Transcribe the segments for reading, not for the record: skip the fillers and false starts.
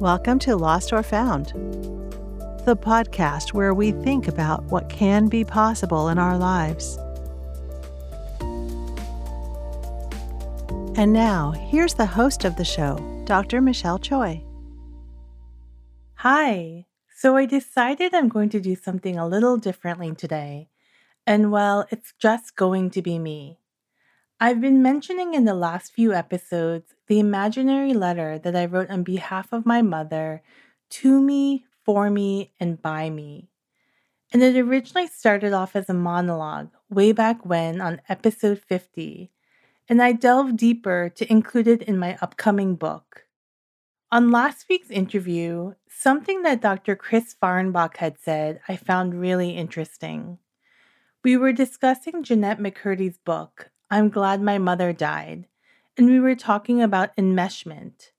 Welcome to Lost or Found, the podcast where we think about what can be possible in our lives. And now, here's the host of the show, Dr. Michelle Choi. Hi. So I decided I'm going to do something a little differently today. And well, it's just going to be me. I've been mentioning in the last few episodes the imaginary letter that I wrote on behalf of my mother to me, for me, and by me. And it originally started off as a monologue way back when on episode 50, and I delved deeper to include it in my upcoming book. On last week's interview, something that Dr. Chris Fahrenbach had said I found really interesting. We were discussing Jeanette McCurdy's book, I'm Glad My Mother Died, and we were talking about enmeshment.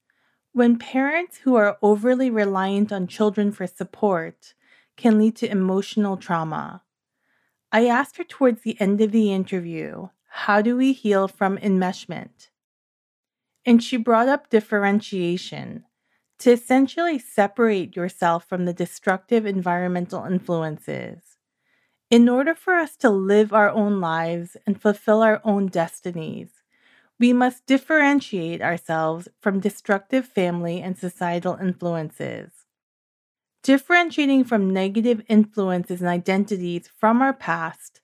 When parents who are overly reliant on children for support can lead to emotional trauma. I asked her towards the end of the interview, how do we heal from enmeshment? And she brought up differentiation, to essentially separate yourself from the destructive environmental influences. In order for us to live our own lives and fulfill our own destinies, we must differentiate ourselves from destructive family and societal influences. Differentiating from negative influences and identities from our past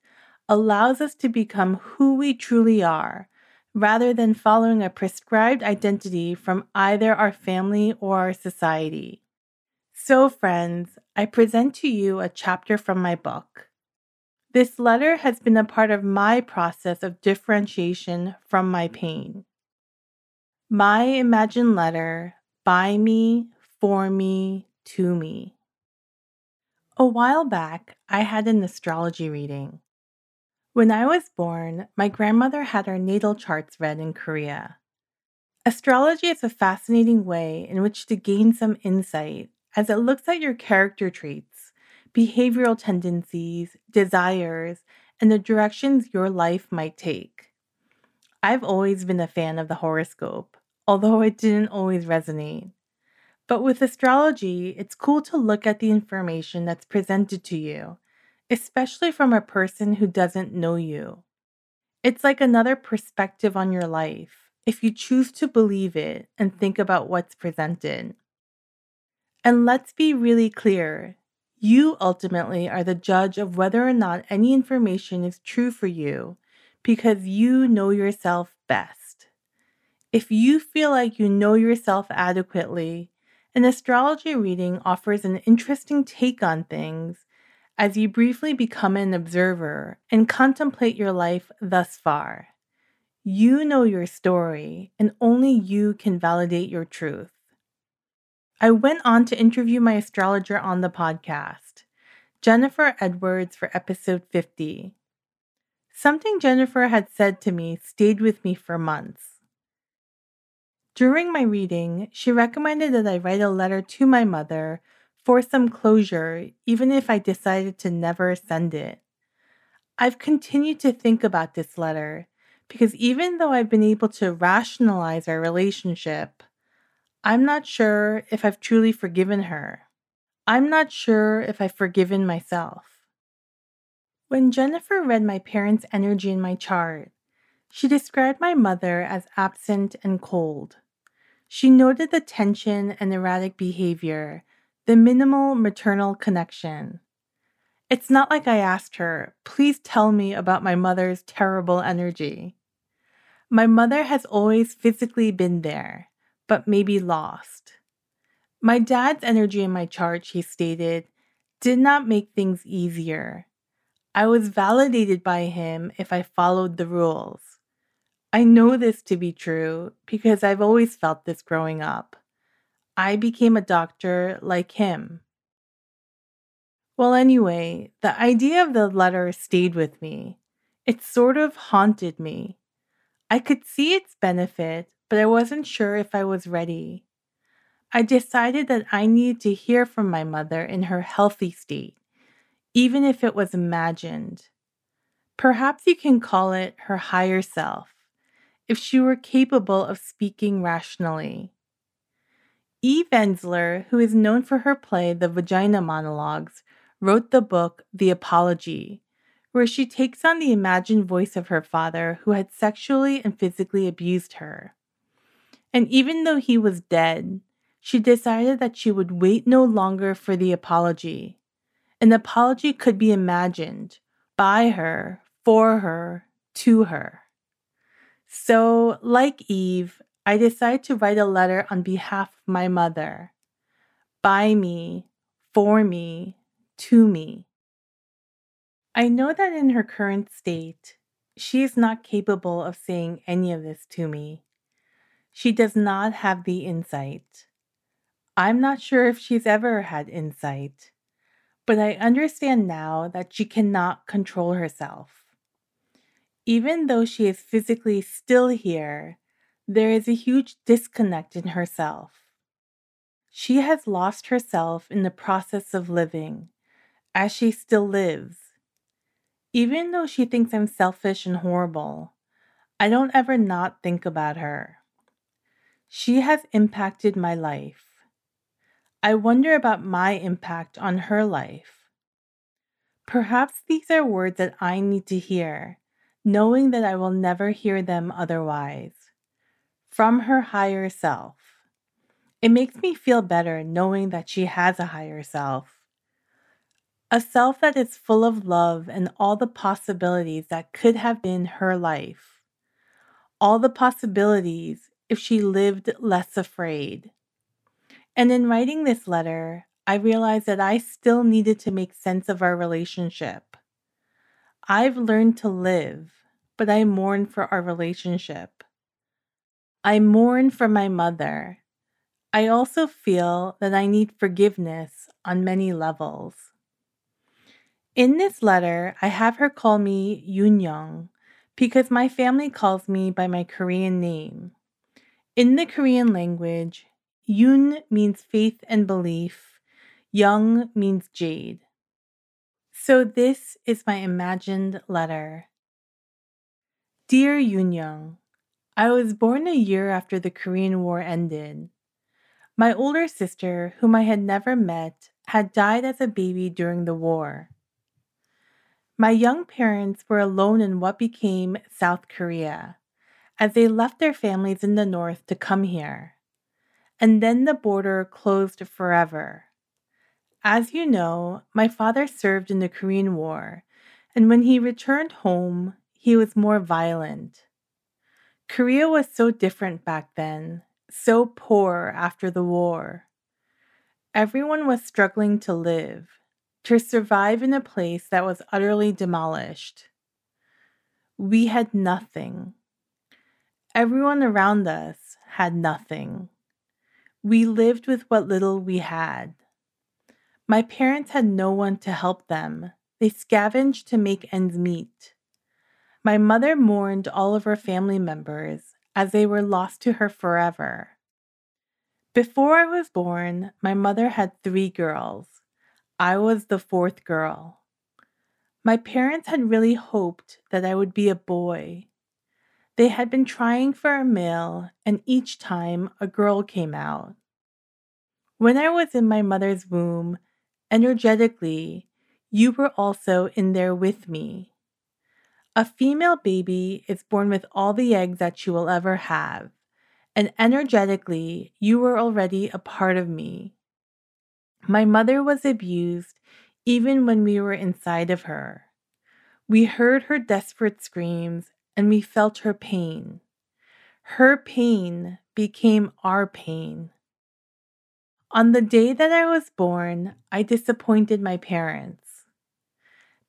allows us to become who we truly are, rather than following a prescribed identity from either our family or our society. So, friends, I present to you a chapter from my book. This letter has been a part of my process of differentiation from my pain. My imagined letter, by me, for me, to me. A while back, I had an astrology reading. When I was born, my grandmother had our natal charts read in Korea. Astrology is a fascinating way in which to gain some insight, as it looks at your character traits, behavioral tendencies, desires, and the directions your life might take. I've always been a fan of the horoscope, although it didn't always resonate. But with astrology, it's cool to look at the information that's presented to you, especially from a person who doesn't know you. It's like another perspective on your life, if you choose to believe it and think about what's presented. And let's be really clear. You ultimately are the judge of whether or not any information is true for you because you know yourself best. If you feel like you know yourself adequately, an astrology reading offers an interesting take on things as you briefly become an observer and contemplate your life thus far. You know your story, and only you can validate your truth. I went on to interview my astrologer on the podcast, Jennifer Edwards, for episode 50. Something Jennifer had said to me stayed with me for months. During my reading, she recommended that I write a letter to my mother for some closure, even if I decided to never send it. I've continued to think about this letter because even though I've been able to rationalize our relationship, I'm not sure if I've truly forgiven her. I'm not sure if I've forgiven myself. When Jennifer read my parents' energy in my chart, she described my mother as absent and cold. She noted the tension and erratic behavior, the minimal maternal connection. It's not like I asked her, please tell me about my mother's terrible energy. My mother has always physically been there, but maybe lost. My dad's energy in my chart, she stated, did not make things easier. I was validated by him if I followed the rules. I know this to be true because I've always felt this growing up. I became a doctor like him. Well, anyway, the idea of the letter stayed with me. It sort of haunted me. I could see its benefit, but I wasn't sure if I was ready. I decided that I needed to hear from my mother in her healthy state, even if it was imagined. Perhaps you can call it her higher self, if she were capable of speaking rationally. Eve Ensler, who is known for her play The Vagina Monologues, wrote the book The Apology, where she takes on the imagined voice of her father who had sexually and physically abused her. And even though he was dead, she decided that she would wait no longer for the apology. An apology could be imagined by her, for her, to her. So, like Eve, I decided to write a letter on behalf of my mother, by me, for me, to me. I know that in her current state, she is not capable of saying any of this to me. She does not have the insight. I'm not sure if she's ever had insight, but I understand now that she cannot control herself. Even though she is physically still here, there is a huge disconnect in herself. She has lost herself in the process of living, as she still lives. Even though she thinks I'm selfish and horrible, I don't ever not think about her. She has impacted my life. I wonder about my impact on her life. Perhaps these are words that I need to hear, knowing that I will never hear them otherwise. From her higher self. It makes me feel better knowing that she has a higher self. A self that is full of love and all the possibilities that could have been her life. All the possibilities if she lived less afraid. And in writing this letter, I realized that I still needed to make sense of our relationship. I've learned to live, but I mourn for our relationship. I mourn for my mother. I also feel that I need forgiveness on many levels. In this letter, I have her call me Yoon-young because my family calls me by my Korean name. In the Korean language, Yoon means faith and belief, young means jade. So this is my imagined letter. Dear Yoon-young, I was born a year after the Korean War ended. My older sister, whom I had never met, had died as a baby during the war. My young parents were alone in what became South Korea, as they left their families in the north to come here. And then the border closed forever. As you know, my father served in the Korean War, and when he returned home, he was more violent. Korea was so different back then, so poor after the war. Everyone was struggling to live, to survive in a place that was utterly demolished. We had nothing. Everyone around us had nothing. We lived with what little we had. My parents had no one to help them. They scavenged to make ends meet. My mother mourned all of her family members as they were lost to her forever. Before I was born, my mother had 3 girls. I was the 4th girl. My parents had really hoped that I would be a boy. They had been trying for a male, and each time a girl came out. When I was in my mother's womb, energetically, you were also in there with me. A female baby is born with all the eggs that she will ever have, and energetically, you were already a part of me. My mother was abused even when we were inside of her. We heard her desperate screams, and we felt her pain. Her pain became our pain. On the day that I was born, I disappointed my parents.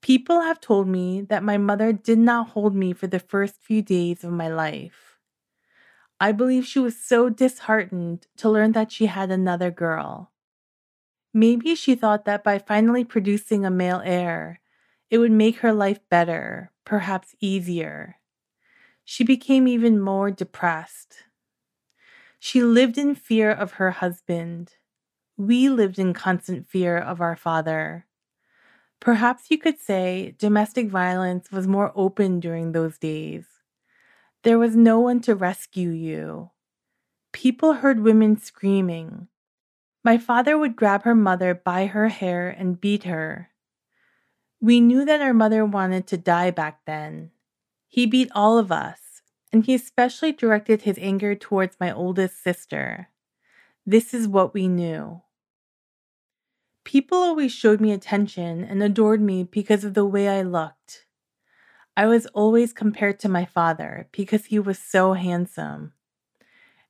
People have told me that my mother did not hold me for the first few days of my life. I believe she was so disheartened to learn that she had another girl. Maybe she thought that by finally producing a male heir, it would make her life better, perhaps easier. She became even more depressed. She lived in fear of her husband. We lived in constant fear of our father. Perhaps you could say domestic violence was more open during those days. There was no one to rescue you. People heard women screaming, My father would grab her mother by her hair and beat her. We knew that our mother wanted to die back then. He beat all of us, and he especially directed his anger towards my oldest sister. This is what we knew. People always showed me attention and adored me because of the way I looked. I was always compared to my father because he was so handsome.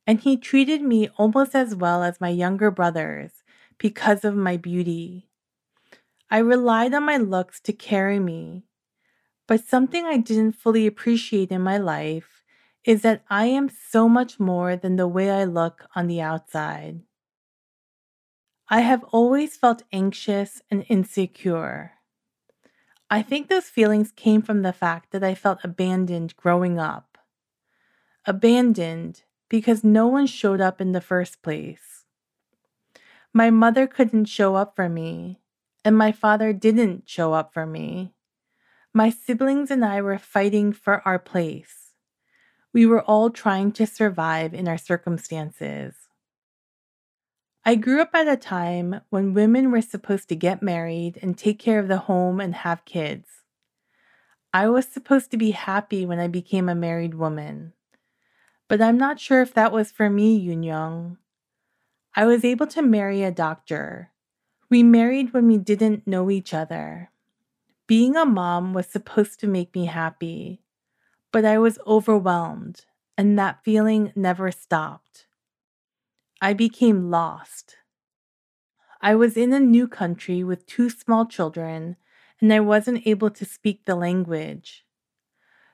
And he treated me almost as well as my younger brothers because of my beauty. I relied on my looks to carry me. But something I didn't fully appreciate in my life is that I am so much more than the way I look on the outside. I have always felt anxious and insecure. I think those feelings came from the fact that I felt abandoned growing up. Abandoned because no one showed up in the first place. My mother couldn't show up for me, and my father didn't show up for me. My siblings and I were fighting for our place. We were all trying to survive in our circumstances. I grew up at a time when women were supposed to get married and take care of the home and have kids. I was supposed to be happy when I became a married woman. But I'm not sure if that was for me, Yoon-young. I was able to marry a doctor. We married when we didn't know each other. Being a mom was supposed to make me happy, but I was overwhelmed, and that feeling never stopped. I became lost. I was in a new country with 2 small children, and I wasn't able to speak the language.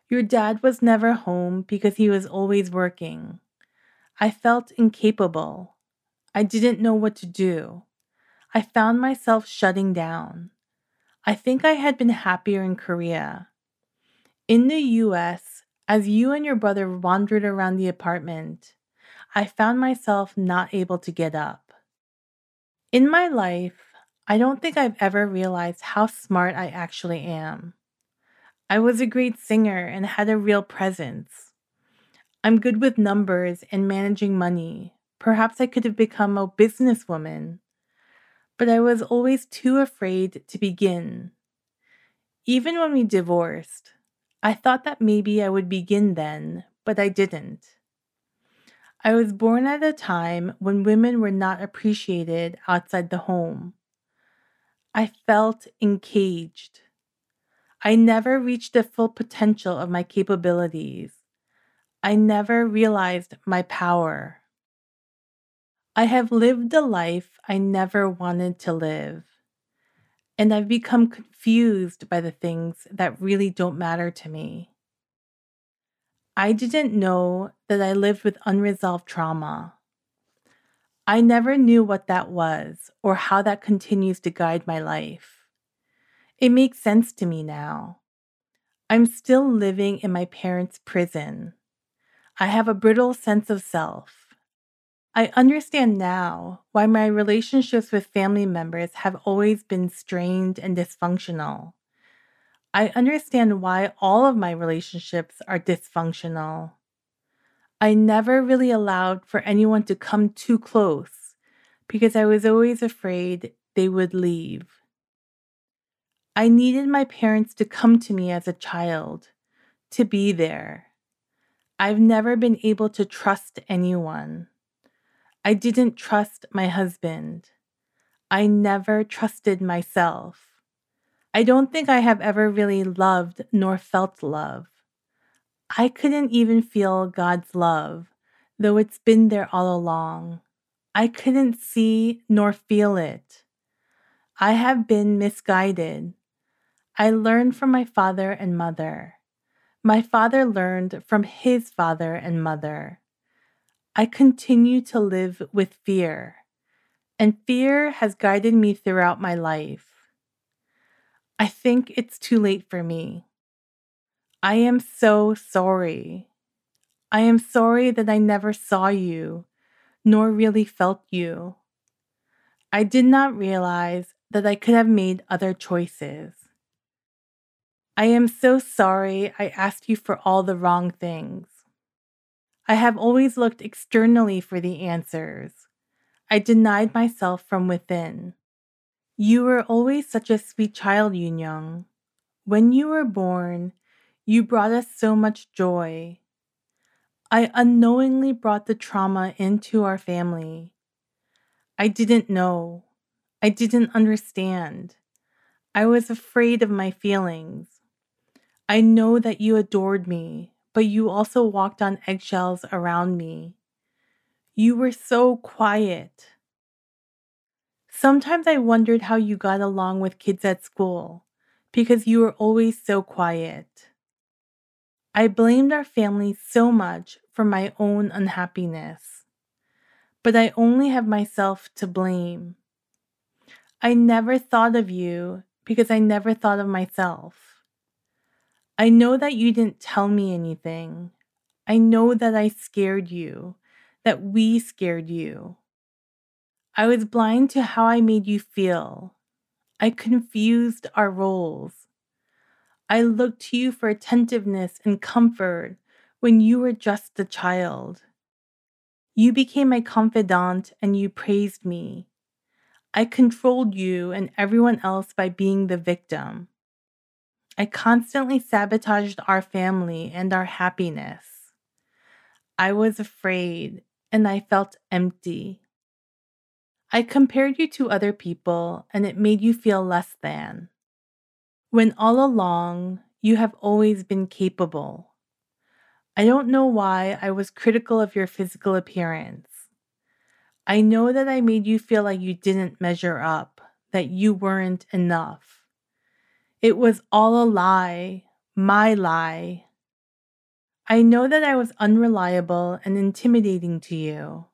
Your dad was never home because he was always working. I felt incapable. I didn't know what to do. I found myself shutting down. I think I had been happier in Korea. In the US, as you and your brother wandered around the apartment, I found myself not able to get up. In my life, I don't think I've ever realized how smart I actually am. I was a great singer and had a real presence. I'm good with numbers and managing money. Perhaps I could have become a businesswoman. But I was always too afraid to begin. Even when we divorced, I thought that maybe I would begin then, but I didn't. I was born at a time when women were not appreciated outside the home. I felt encaged. I never reached the full potential of my capabilities. I never realized my power. I have lived a life I never wanted to live. And I've become confused by the things that really don't matter to me. I didn't know that I lived with unresolved trauma. I never knew what that was or how that continues to guide my life. It makes sense to me now. I'm still living in my parents' prison. I have a brittle sense of self. I understand now why my relationships with family members have always been strained and dysfunctional. I understand why all of my relationships are dysfunctional. I never really allowed for anyone to come too close because I was always afraid they would leave. I needed my parents to come to me as a child, to be there. I've never been able to trust anyone. I didn't trust my husband. I never trusted myself. I don't think I have ever really loved nor felt love. I couldn't even feel God's love, though it's been there all along. I couldn't see nor feel it. I have been misguided. I learned from my father and mother. My father learned from his father and mother. I continue to live with fear, and fear has guided me throughout my life. I think it's too late for me. I am so sorry. I am sorry that I never saw you, nor really felt you. I did not realize that I could have made other choices. I am so sorry I asked you for all the wrong things. I have always looked externally for the answers. I denied myself from within. You were always such a sweet child, Yoonyoung. When you were born, you brought us so much joy. I unknowingly brought the trauma into our family. I didn't know. I didn't understand. I was afraid of my feelings. I know that you adored me, but you also walked on eggshells around me. You were so quiet. Sometimes I wondered how you got along with kids at school, because you were always so quiet. I blamed our family so much for my own unhappiness, but I only have myself to blame. I never thought of you because I never thought of myself. I know that you didn't tell me anything. I know that I scared you, that we scared you. I was blind to how I made you feel. I confused our roles. I looked to you for attentiveness and comfort when you were just a child. You became my confidant and you praised me. I controlled you and everyone else by being the victim. I constantly sabotaged our family and our happiness. I was afraid and I felt empty. I compared you to other people and it made you feel less than. When all along, you have always been capable. I don't know why I was critical of your physical appearance. I know that I made you feel like you didn't measure up, that you weren't enough. It was all a lie, my lie. I know that I was unreliable and intimidating to you.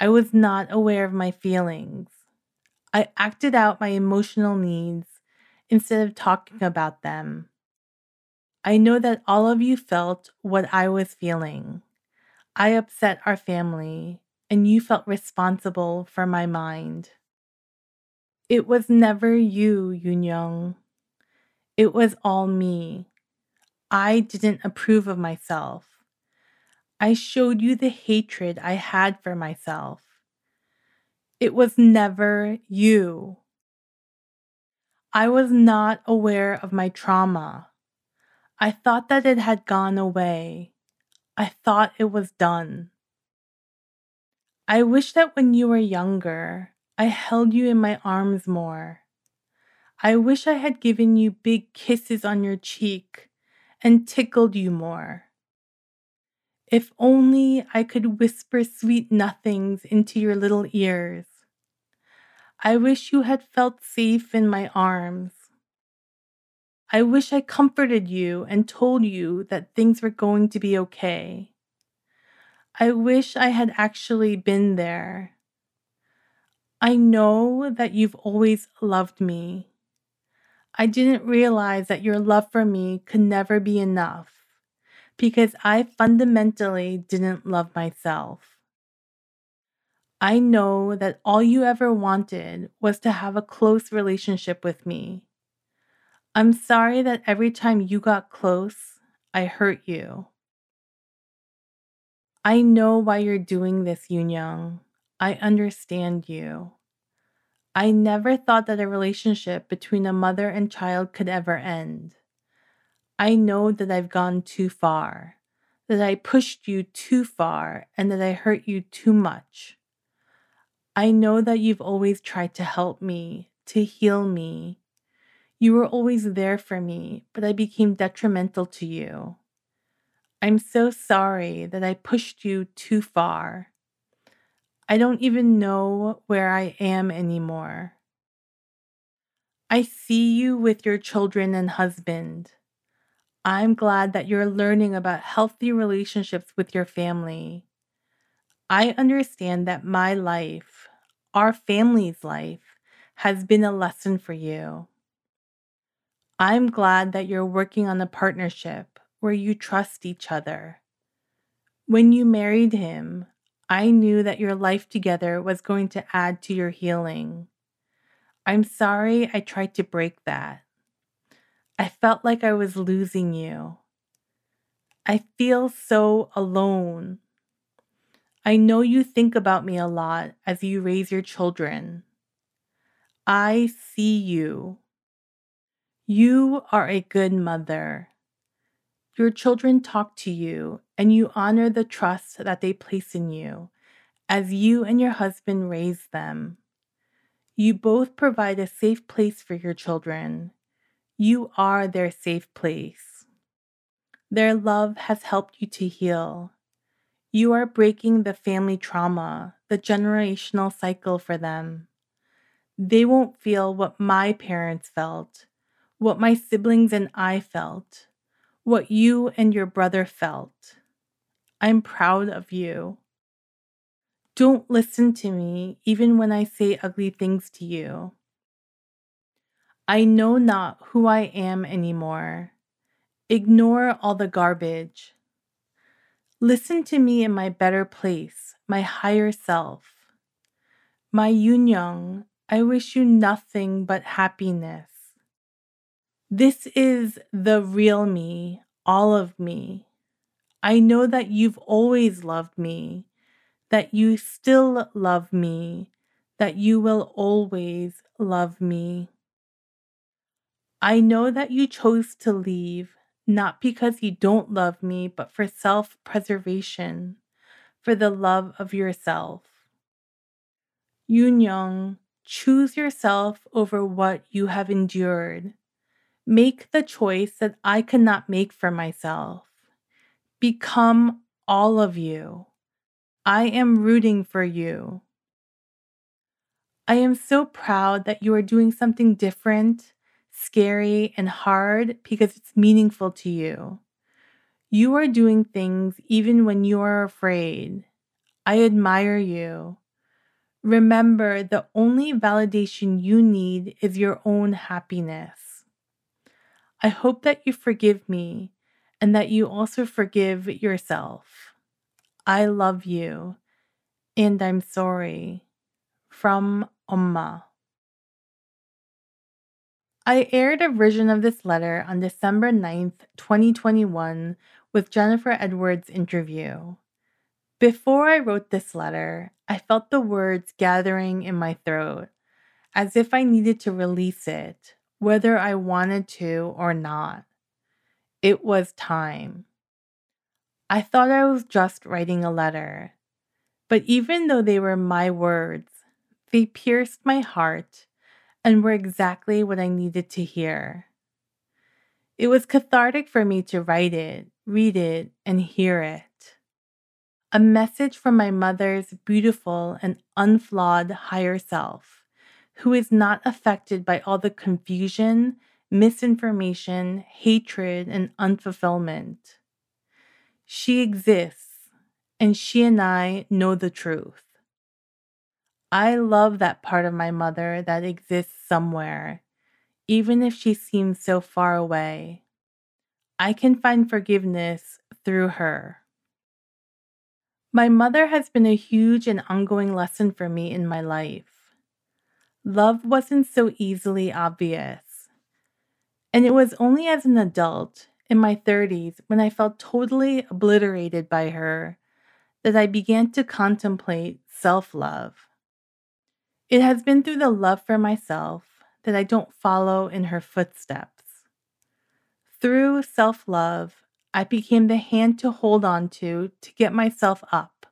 I was not aware of my feelings. I acted out my emotional needs instead of talking about them. I know that all of you felt what I was feeling. I upset our family, and you felt responsible for my mind. It was never you, Yoonyoung. It was all me. I didn't approve of myself. I showed you the hatred I had for myself. It was never you. I was not aware of my trauma. I thought that it had gone away. I thought it was done. I wish that when you were younger, I held you in my arms more. I wish I had given you big kisses on your cheek and tickled you more. If only I could whisper sweet nothings into your little ears. I wish you had felt safe in my arms. I wish I comforted you and told you that things were going to be okay. I wish I had actually been there. I know that you've always loved me. I didn't realize that your love for me could never be enough because I fundamentally didn't love myself. I know that all you ever wanted was to have a close relationship with me. I'm sorry that every time you got close, I hurt you. I know why you're doing this, Yoonyoung. I understand you. I never thought that a relationship between a mother and child could ever end. I know that I've gone too far, that I pushed you too far, and that I hurt you too much. I know that you've always tried to help me, to heal me. You were always there for me, but I became detrimental to you. I'm so sorry that I pushed you too far. I don't even know where I am anymore. I see you with your children and husband. I'm glad that you're learning about healthy relationships with your family. I understand that my life, our family's life, has been a lesson for you. I'm glad that you're working on a partnership where you trust each other. When you married him, I knew that your life together was going to add to your healing. I'm sorry I tried to break that. I felt like I was losing you. I feel so alone. I know you think about me a lot as you raise your children. I see you. You are a good mother. Your children talk to you, and you honor the trust that they place in you as you and your husband raise them. You both provide a safe place for your children. You are their safe place. Their love has helped you to heal. You are breaking the family trauma, the generational cycle for them. They won't feel what my parents felt, what my siblings and I felt, what you and your brother felt. I'm proud of you. Don't listen to me even when I say ugly things to you. I know not who I am anymore. Ignore all the garbage. Listen to me in my better place, my higher self. My Yunyoung, I wish you nothing but happiness. This is the real me, all of me. I know that you've always loved me, that you still love me, that you will always love me. I know that you chose to leave, not because you don't love me, but for self-preservation, for the love of yourself. Yunyoung, choose yourself over what you have endured. Make the choice that I cannot make for myself. Become all of you. I am rooting for you. I am so proud that you are doing something different, scary, and hard because it's meaningful to you. You are doing things even when you are afraid. I admire you. Remember, the only validation you need is your own happiness. I hope that you forgive me and that you also forgive yourself. I love you, and I'm sorry. From Omma. I aired a version of this letter on December 9th, 2021 with Jennifer Edwards' interview. Before I wrote this letter, I felt the words gathering in my throat, as if I needed to release it, whether I wanted to or not. It was time. I thought I was just writing a letter, but even though they were my words, they pierced my heart and were exactly what I needed to hear. It was cathartic for me to write it, read it, and hear it. A message from my mother's beautiful and unflawed higher self, who is not affected by all the confusion, misinformation, hatred, and unfulfillment. She exists, and she and I know the truth. I love that part of my mother that exists somewhere, even if she seems so far away. I can find forgiveness through her. My mother has been a huge and ongoing lesson for me in my life. Love wasn't so easily obvious. And it was only as an adult, in my 30s, when I felt totally obliterated by her, that I began to contemplate self-love. It has been through the love for myself that I don't follow in her footsteps. Through self-love, I became the hand to hold on to get myself up,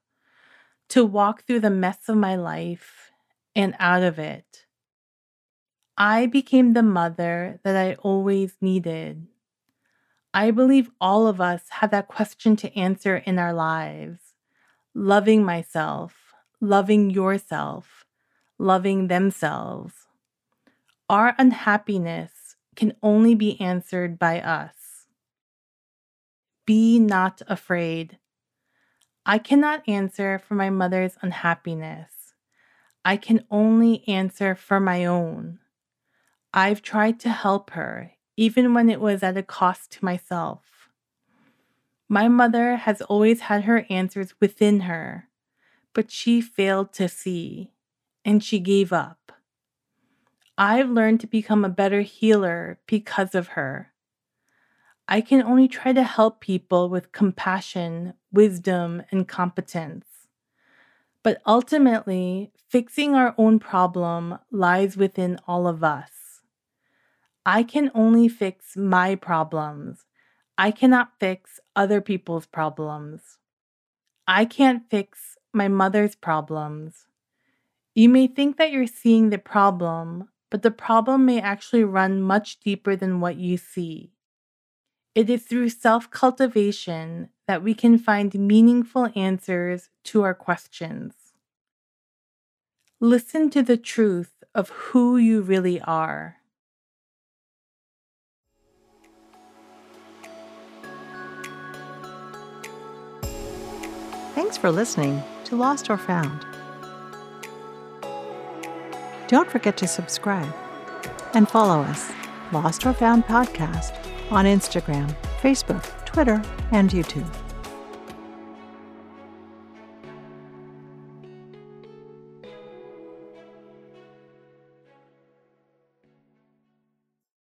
to walk through the mess of my life and out of it. I became the mother that I always needed. I believe all of us have that question to answer in our lives. Loving myself, loving yourself, loving themselves. Our unhappiness can only be answered by us. Be not afraid. I cannot answer for my mother's unhappiness. I can only answer for my own. I've tried to help her, even when it was at a cost to myself. My mother has always had her answers within her, but she failed to see. And she gave up. I've learned to become a better healer because of her. I can only try to help people with compassion, wisdom, and competence. But ultimately, fixing our own problem lies within all of us. I can only fix my problems. I cannot fix other people's problems. I can't fix my mother's problems. You may think that you're seeing the problem, but the problem may actually run much deeper than what you see. It is through self-cultivation that we can find meaningful answers to our questions. Listen to the truth of who you really are. Thanks for listening to Lost or Found. Don't forget to subscribe and follow us, Lost or Found Podcast, on Instagram, Facebook, Twitter, and YouTube.